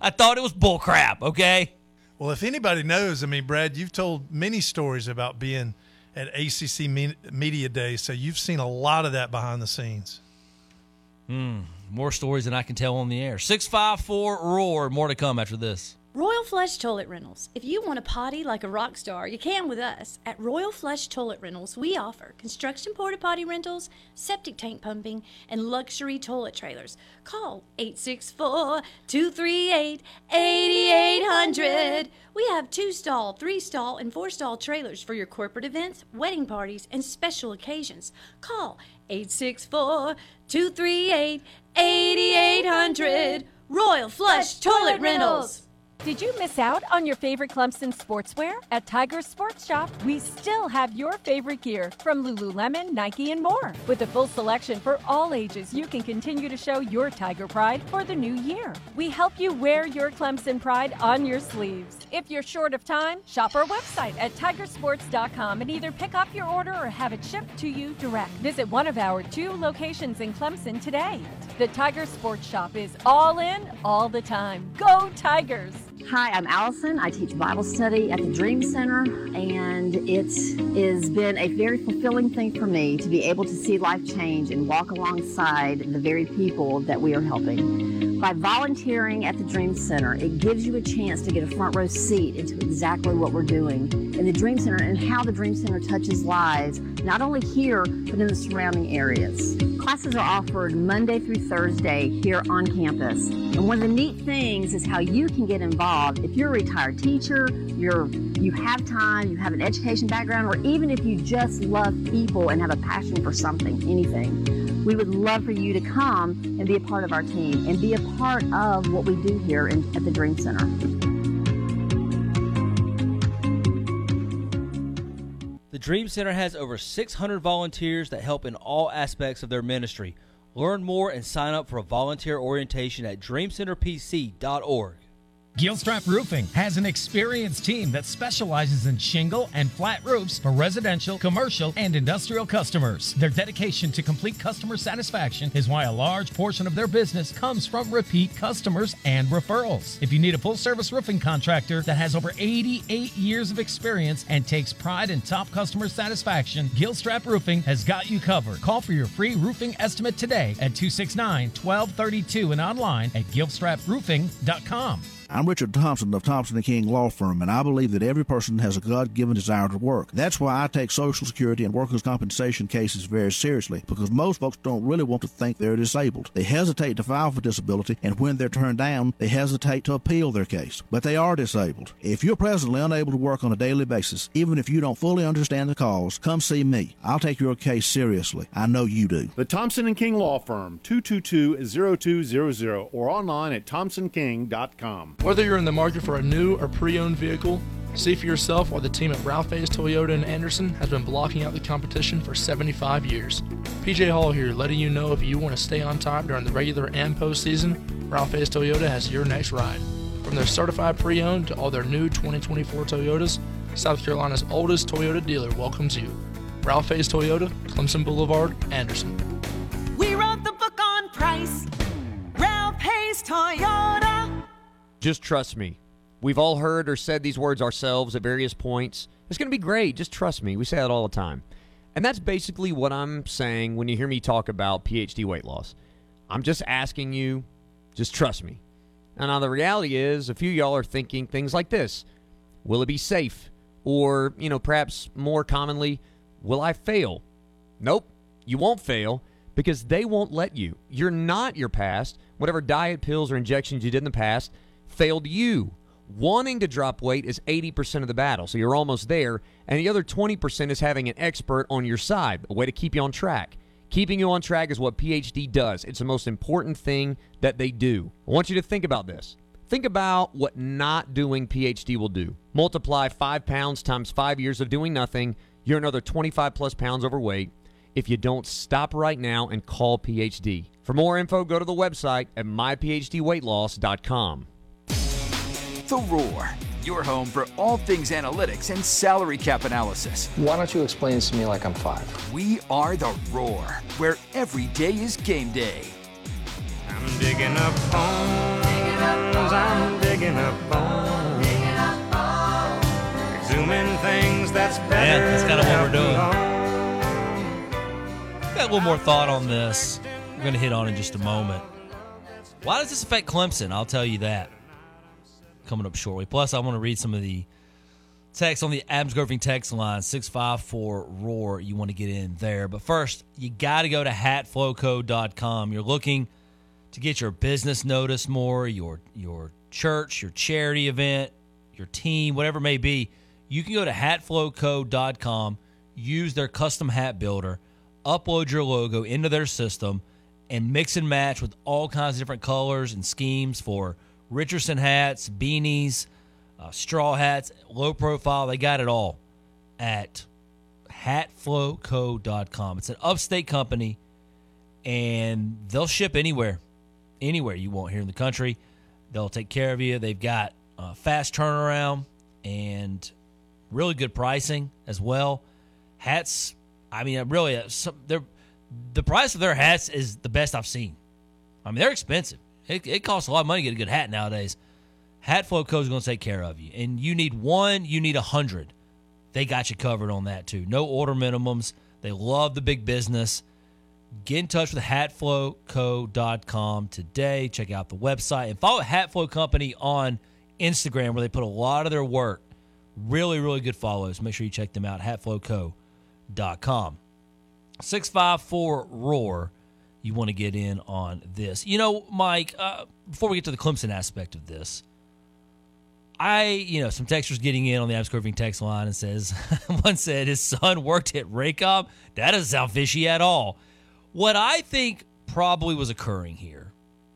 I thought it was bullcrap, okay? Well, if anybody knows, I mean, Brad, you've told many stories about being at ACC Media Day, so you've seen a lot of that behind the scenes. More stories than I can tell on the air. 654-ROAR. More to come after this. Royal Flush Toilet Rentals. If you want to potty like a rock star, you can with us. At Royal Flush Toilet Rentals, we offer construction porta potty rentals, septic tank pumping, and luxury toilet trailers. Call 864-238-8800. We have 2-stall, 3-stall, and 4-stall trailers for your corporate events, wedding parties, and special occasions. Call 864-238-8800. Royal Flush Toilet Rentals. Did you miss out on your favorite Clemson sportswear? At Tiger's Sports Shop, we still have your favorite gear from Lululemon, Nike, and more. With a full selection for all ages, you can continue to show your Tiger pride for the new year. We help you wear your Clemson pride on your sleeves. If you're short of time, shop our website at tigersports.com and either pick up your order or have it shipped to you direct. Visit one of our 2 locations in Clemson today. The Tiger Sports Shop is all in, all the time. Go Tigers! Hi, I'm Allison. I teach Bible study at the Dream Center, and it has been a very fulfilling thing for me to be able to see life change and walk alongside the very people that we are helping. By volunteering at the Dream Center, it gives you a chance to get a front row seat into exactly what we're doing in the Dream Center and how the Dream Center touches lives, not only here, but in the surrounding areas. Classes are offered Monday through Thursday here on campus, and one of the neat things is how you can get involved. If you're a retired teacher, you have time, you have an education background, or even if you just love people and have a passion for something, anything, we would love for you to come and be a part of our team and be a part of what we do here at the Dream Center. The Dream Center has over 600 volunteers that help in all aspects of their ministry. Learn more and sign up for a volunteer orientation at dreamcenterpc.org. Gilstrap Roofing has an experienced team that specializes in shingle and flat roofs for residential, commercial, and industrial customers. Their dedication to complete customer satisfaction is why a large portion of their business comes from repeat customers and referrals. If you need a full-service roofing contractor that has over 88 years of experience and takes pride in top customer satisfaction, Gilstrap Roofing has got you covered. Call for your free roofing estimate today at 269-1232 and online at gilstraproofing.com. I'm Richard Thompson of Thompson & King Law Firm, and I believe that every person has a God-given desire to work. That's why I take Social Security and workers' compensation cases very seriously, because most folks don't really want to think they're disabled. They hesitate to file for disability, and when they're turned down, they hesitate to appeal their case. But they are disabled. If you're presently unable to work on a daily basis, even if you don't fully understand the cause, come see me. I'll take your case seriously. I know you do. The Thompson & King Law Firm, 222-0200, or online at ThompsonKing.com. Whether you're in the market for a new or pre-owned vehicle, see for yourself why the team at Ralph Hayes Toyota in Anderson has been blocking out the competition for 75 years. PJ Hall here, letting you know if you want to stay on top during the regular and postseason, Ralph Hayes Toyota has your next ride. From their certified pre-owned to all their new 2024 Toyotas, South Carolina's oldest Toyota dealer welcomes you. Ralph Hayes Toyota, Clemson Boulevard, Anderson. We wrote the book on price. Ralph Hayes Toyota. Just trust me. We've all heard or said these words ourselves at various points. It's going to be great. Just trust me. We say that all the time. And that's basically what I'm saying when you hear me talk about PhD weight loss. I'm just asking you, just trust me. And now the reality is a few of y'all are thinking things like this. Will it be safe? Or, you know, perhaps more commonly, will I fail? Nope, you won't fail because they won't let you. You're not your past. Whatever diet pills or injections you did in the past failed you. Wanting to drop weight is 80% of the battle, so you're almost there, and the other 20% is having an expert on your side, a way to keep you on track. Keeping you on track is what PhD does. It's the most important thing that they do. I want you to think about this. Think about what not doing PhD will do. Multiply 5 pounds times 5 years of doing nothing. You're another 25-plus pounds overweight if you don't stop right now and call PhD. For more info, go to the website at myphdweightloss.com. The Roar, your home for all things analytics and salary cap analysis. Why don't you explain this to me like I'm five? We are The Roar, where every day is game day. I'm digging up homes, I'm digging up homes, exhuming things that's better. Yeah, that's kind of what we're doing. Got a little more thought on this. We're going to hit on in just a moment. Why does this affect Clemson? I'll tell you that. Coming up shortly. Plus, I want to read some of the text on the Adams Groving text line, 654-ROAR. You want to get in there. But first, you got to go to hatflowco.com. You're looking to get your business noticed more, your church, your charity event, your team, whatever it may be. You can go to hatflowco.com, use their custom hat builder, upload your logo into their system, and mix and match with all kinds of different colors and schemes for Richardson hats, beanies, straw hats, low profile. They got it all at hatflowco.com. It's an upstate company, and they'll ship anywhere you want here in the country. They'll take care of you. They've got fast turnaround and really good pricing as well. Hats, I mean, really, the price of their hats is the best I've seen. I mean, they're expensive. It costs a lot of money to get a good hat nowadays. Hatflow Co. is going to take care of you. And you need one, you need 100. They got you covered on that, too. No order minimums. They love the big business. Get in touch with hatflowco.com today. Check out the website. And follow Hatflow Company on Instagram, where they put a lot of their work. Really, really good follows. Make sure you check them out, hatflowco.com. 654-ROAR. You want to get in on this. You know, Mike, before we get to the Clemson aspect of this, some texters getting in on the Abscurving text line and says, one said his son worked at Raycom. That doesn't sound fishy at all. What I think probably was occurring here,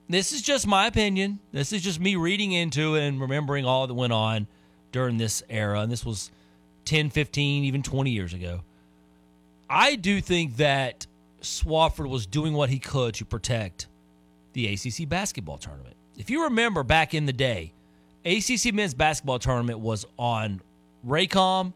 this is just my opinion. This is just me reading into it and remembering all that went on during this era. And this was 10, 15, even 20 years ago. I do think that Swofford was doing what he could to protect the ACC basketball tournament. If you remember back in the day, ACC men's basketball tournament was on Raycom,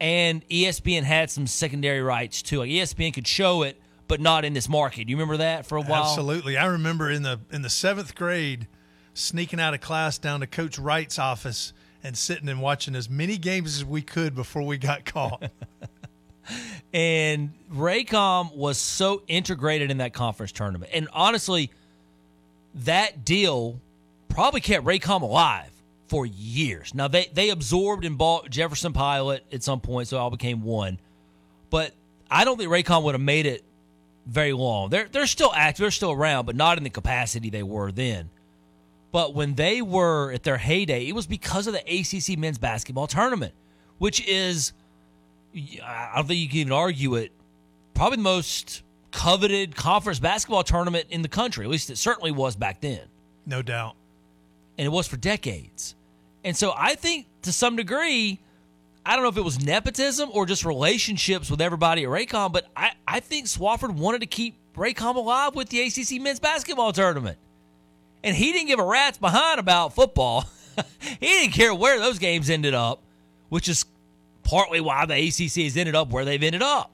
and ESPN had some secondary rights too. Like ESPN could show it, but not in this market. You remember that for a while? Absolutely. I remember in the seventh grade sneaking out of class down to Coach Wright's office and sitting and watching as many games as we could before we got caught. And Raycom was so integrated in that conference tournament. And honestly, that deal probably kept Raycom alive for years. Now, they absorbed and bought Jefferson Pilot at some point, so it all became one. But I don't think Raycom would have made it very long. They're still active. They're still around, but not in the capacity they were then. But when they were at their heyday, it was because of the ACC men's basketball tournament, which is, I don't think you can even argue it, probably the most coveted conference basketball tournament in the country. At least it certainly was back then. No doubt. And it was for decades. And so I think to some degree, I don't know if it was nepotism or just relationships with everybody at Raycom, but I think Swofford wanted to keep Raycom alive with the ACC men's basketball tournament. And he didn't give a rat's behind about football. He didn't care where those games ended up, which is partly why the ACC has ended up where they've ended up,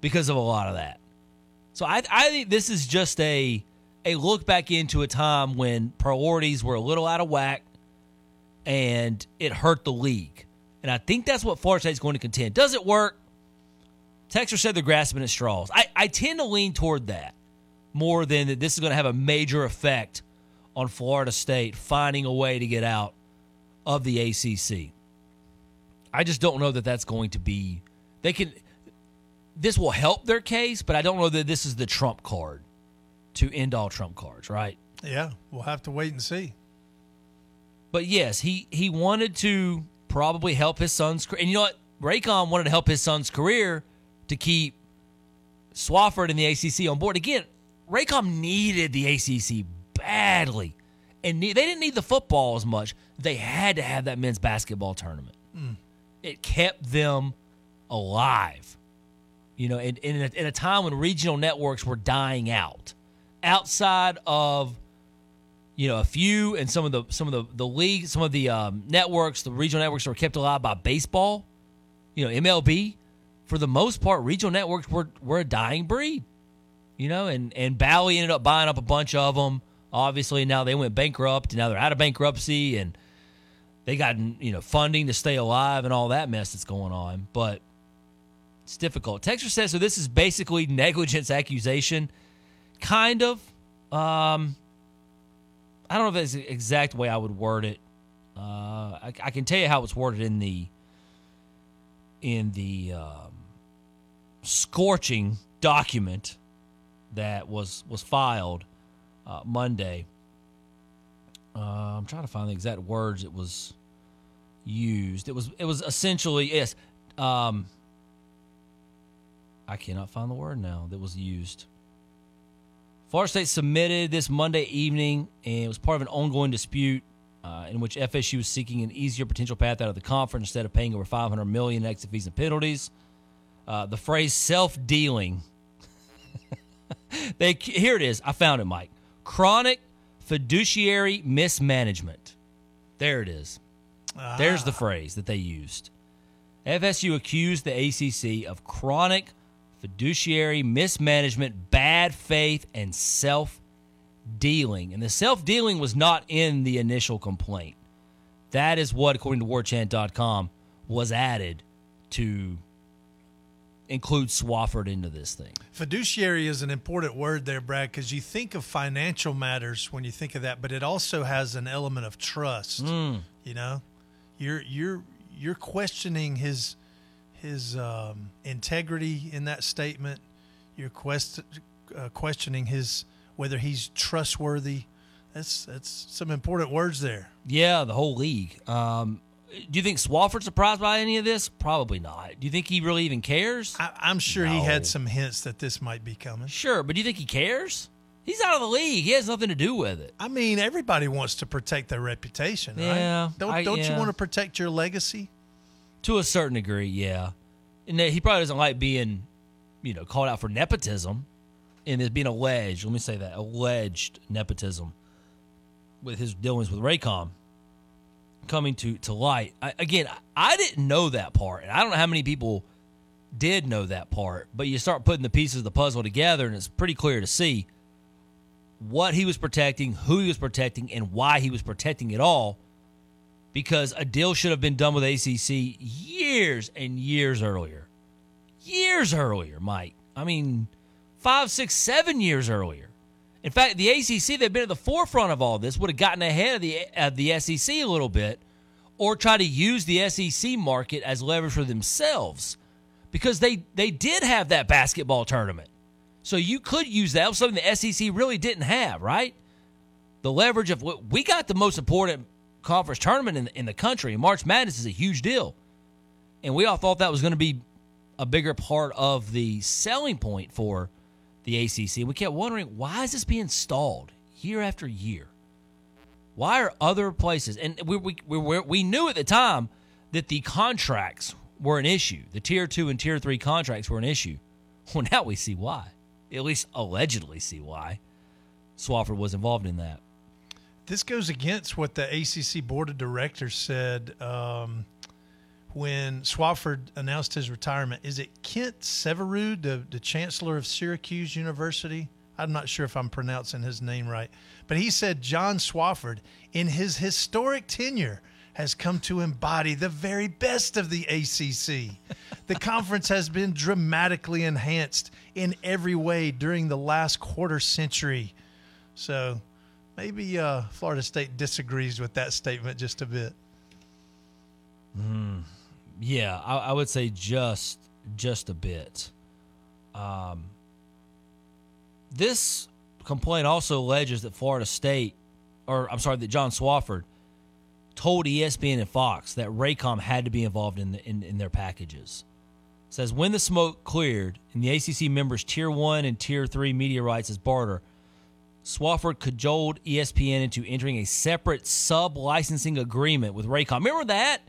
because of a lot of that. So I think this is just a look back into a time when priorities were a little out of whack and it hurt the league. And I think that's what Florida State's going to contend. Does it work? Texter said they're grasping at straws. I tend to lean toward that more than that this is going to have a major effect on Florida State finding a way to get out of the ACC. I just don't know that that's going to be – they can. This will help their case, but I don't know that this is the trump card to end all trump cards, right? Yeah, we'll have to wait and see. But, yes, he wanted to probably help his son's career. And you know what? Raycom wanted to help his son's career to keep Swofford and the ACC on board. Again, Raycom needed the ACC badly. And they didn't need the football as much. They had to have that men's basketball tournament. Mm. It kept them alive. You know, in a time when regional networks were dying out, outside of, you know, a few and some of the leagues, some of the networks, the regional networks that were kept alive by baseball, you know, MLB. For the most part, regional networks were a dying breed, you know. And Bally ended up buying up a bunch of them. Obviously, now they went bankrupt, and now they're out of bankruptcy, and they got, you know, funding to stay alive and all that mess that's going on, but. It's difficult. Texter says, so this is basically negligence accusation. Kind of. I don't know if that's the exact way I would word it. I can tell you how it's worded in the scorching document that was filed Monday. I'm trying to find the exact words it was used. It was essentially, yes, I cannot find the word now that was used. Florida State submitted this Monday evening, and it was part of an ongoing dispute in which FSU was seeking an easier potential path out of the conference instead of paying over $500 million in exit fees and penalties. The phrase self-dealing. Here it is. I found it, Mike. Chronic fiduciary mismanagement. There it is. Ah. There's the phrase that they used. FSU accused the ACC of chronic fiduciary mismanagement, bad faith, and self-dealing. And the self-dealing was not in the initial complaint. That is what, according to Warchant.com, was added to include Swofford into this thing. Fiduciary is an important word there, Brad, because you think of financial matters when you think of that, but it also has an element of trust. Mm. You know, you're questioning his integrity in that statement. You're questioning his whether he's trustworthy. That's some important words there. Yeah, the whole league. Do you think Swofford's surprised by any of this? Probably not. Do you think he really even cares? I'm sure no. He had some hints that this might be coming. Sure, but do you think he cares? He's out of the league. He has nothing to do with it. I mean, everybody wants to protect their reputation, right? Yeah. Don't you want to protect your legacy? To a certain degree, yeah. And he probably doesn't like being, you know, called out for nepotism and it being alleged. Let me say that. Alleged nepotism with his dealings with Raycom coming to light. I didn't know that part. And I don't know how many people did know that part. But you start putting the pieces of the puzzle together, and it's pretty clear to see what he was protecting, who he was protecting, and why he was protecting it all, because a deal should have been done with ACC years and years earlier. Years earlier, Mike. I mean, 5, 6, 7 years earlier. In fact, the ACC, they've been at the forefront of all this, would have gotten ahead of the SEC a little bit, or try to use the SEC market as leverage for themselves, because they did have that basketball tournament. So you could use that. It was something the SEC really didn't have, right? The leverage of what we got, the most important conference tournament in the country. And March Madness is a huge deal. And we all thought that was going to be a bigger part of the selling point for the ACC. We kept wondering, why is this being stalled year after year? Why are other places? And we knew at the time that the contracts were an issue. The Tier 2 and Tier 3 contracts were an issue. Well, now we see why. At least allegedly see why Swofford was involved in that. This goes against what the ACC Board of Directors said when Swofford announced his retirement. Is it Kent Severud, the chancellor of Syracuse University? I'm not sure if I'm pronouncing his name right. But he said John Swofford, in his historic tenure, has come to embody the very best of the ACC. The conference has been dramatically enhanced in every way during the last quarter century. So maybe Florida State disagrees with that statement just a bit. Yeah, I would say just a bit. This complaint also alleges that that John Swofford told ESPN and Fox that Raycom had to be involved in their packages. It says, when the smoke cleared and the ACC members' Tier 1 and Tier 3 media rights as barter, Swofford cajoled ESPN into entering a separate sub-licensing agreement with Raycom. Remember that?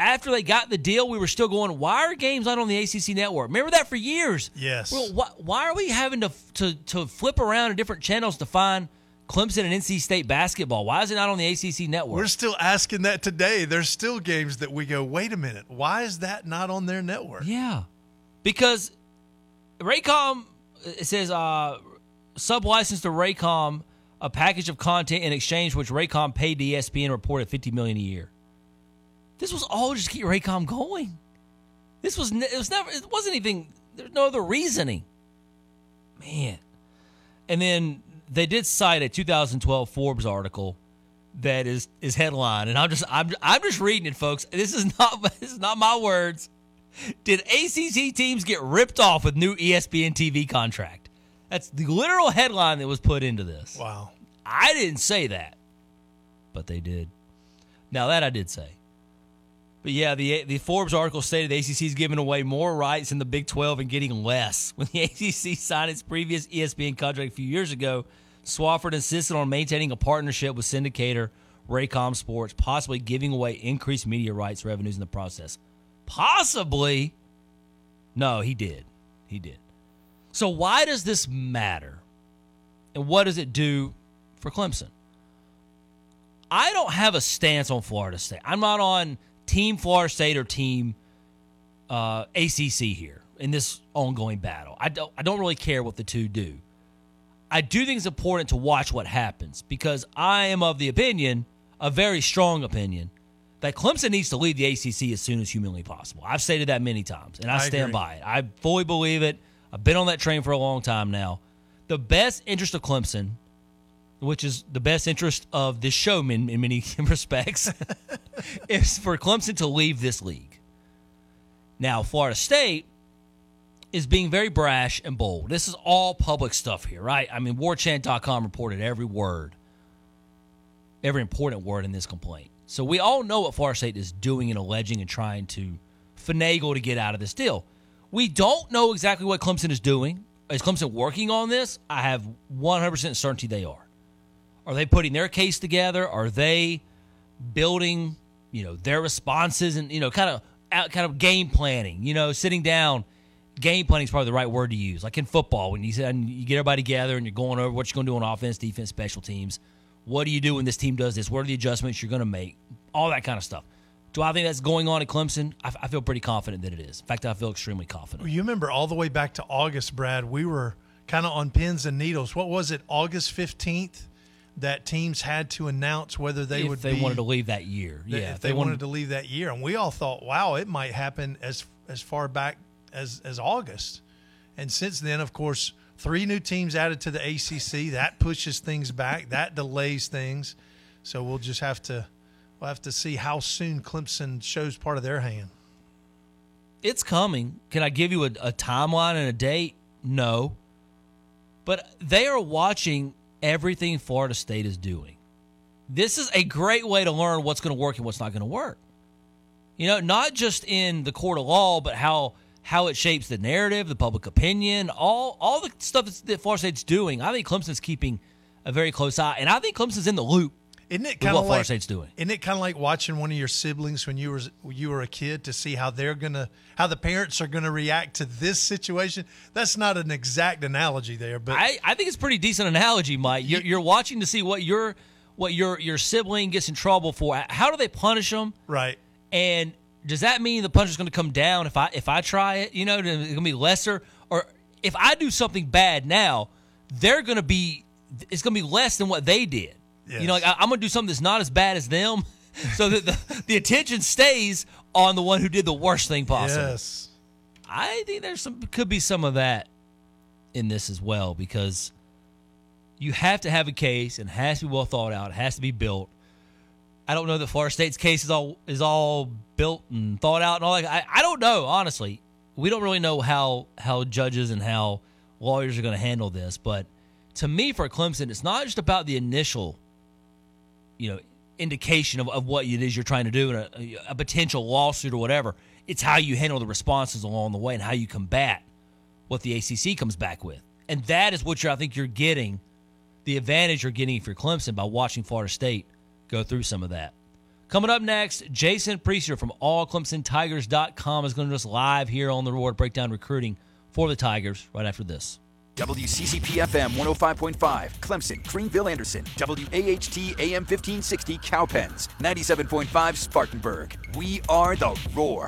After they got the deal, we were still going, why are games not on the ACC Network? Remember that for years. Yes. Well, why are we having to flip around to different channels to find Clemson and NC State basketball? Why is it not on the ACC Network? We're still asking that today. There's still games that we go, wait a minute, why is that not on their network? Yeah. Because Raycom, it says, sub-licensed to Raycom a package of content in exchange for which Raycom paid to ESPN reported $50 million a year. This was all just to keep Raycom going. It wasn't anything. There's no other reasoning, man. And then they did cite a 2012 Forbes article that is headline, and I'm just reading it, folks. This is not my words. Did ACC teams get ripped off with new ESPN TV contract? That's the literal headline that was put into this. Wow. I didn't say that, but they did. Now that I did say. But yeah, the Forbes article stated the ACC is giving away more rights than the Big 12 and getting less. When the ACC signed its previous ESPN contract a few years ago, Swofford insisted on maintaining a partnership with syndicator Raycom Sports, possibly giving away increased media rights revenues in the process. Possibly? No, he did. He did. So why does this matter? And what does it do for Clemson? I don't have a stance on Florida State. I'm not on Team Florida State or Team ACC here in this ongoing battle. I don't really care what the two do. I do think it's important to watch what happens because I am of the opinion, a very strong opinion, that Clemson needs to leave the ACC as soon as humanly possible. I've stated that many times, and I stand by it. I fully believe it. I've been on that train for a long time now. The best interest of Clemson, which is the best interest of this show in many respects, is for Clemson to leave this league. Now, Florida State is being very brash and bold. This is all public stuff here, right? I mean, Warchant.com reported every word, every important word in this complaint. So we all know what Florida State is doing and alleging and trying to finagle to get out of this deal. We don't know exactly what Clemson is doing. Is Clemson working on this? I have 100% certainty they are. Are they putting their case together? Are they building, their responses and, kind of game planning? Sitting down, game planning is probably the right word to use. Like in football, when you get everybody together and you're going over what you're going to do on offense, defense, special teams. What do you do when this team does this? What are the adjustments you're going to make? All that kind of stuff. Do I think that's going on at Clemson? I feel pretty confident that it is. In fact, I feel extremely confident. Well, you remember all the way back to August, Brad, we were kind of on pins and needles. What was it, August 15th? That teams had to announce whether they wanted to leave that year. Yeah, if they wanted to leave that year. And we all thought, wow, it might happen as far back as August. And since then, of course, 3 new teams added to the ACC. That pushes things back. That delays things. So we'll just have to see how soon Clemson shows part of their hand. It's coming. Can I give you a timeline and a date? No. But they are watching everything Florida State is doing. This is a great way to learn what's going to work and what's not going to work. Not just in the court of law, but how it shapes the narrative, the public opinion, all the stuff that Florida State's doing. I think Clemson's keeping a very close eye, and I think Clemson's in the loop. Isn't it kind of like Florida State's doing? Isn't it kind of like watching one of your siblings when you were a kid to see how how the parents are gonna react to this situation? That's not an exact analogy there, but I think it's a pretty decent analogy, Mike. You're watching to see what your sibling gets in trouble for. How do they punish them? Right. And does that mean the punch is going to come down if I try it? You know, it's going to be lesser. Or if I do something bad now, they're going to be – it's going to be less than what they did. Yes. You know, like I'm going to do something that's not as bad as them so that the attention stays on the one who did the worst thing possible. Yes. I think there's could be some of that in this as well, because you have to have a case and it has to be well thought out. It has to be built. I don't know that Florida State's case is all built and thought out and all that. I don't know, honestly. We don't really know how judges and how lawyers are going to handle this. But to me, for Clemson, it's not just about the initial, you know, indication of what it is you're trying to do in a potential lawsuit or whatever. It's how you handle the responses along the way and how you combat what the ACC comes back with. And that is what I think you're getting, the advantage you're getting for Clemson by watching Florida State go through some of that. Coming up next, Jason Priester from AllClemsonTigers.com is going to do us live here on The Roar, breakdown recruiting for the Tigers right after this. WCCP-FM 105.5, Clemson, Greenville-Anderson. WAHT AM 1560, Cowpens. 97.5, Spartanburg. We are The Roar.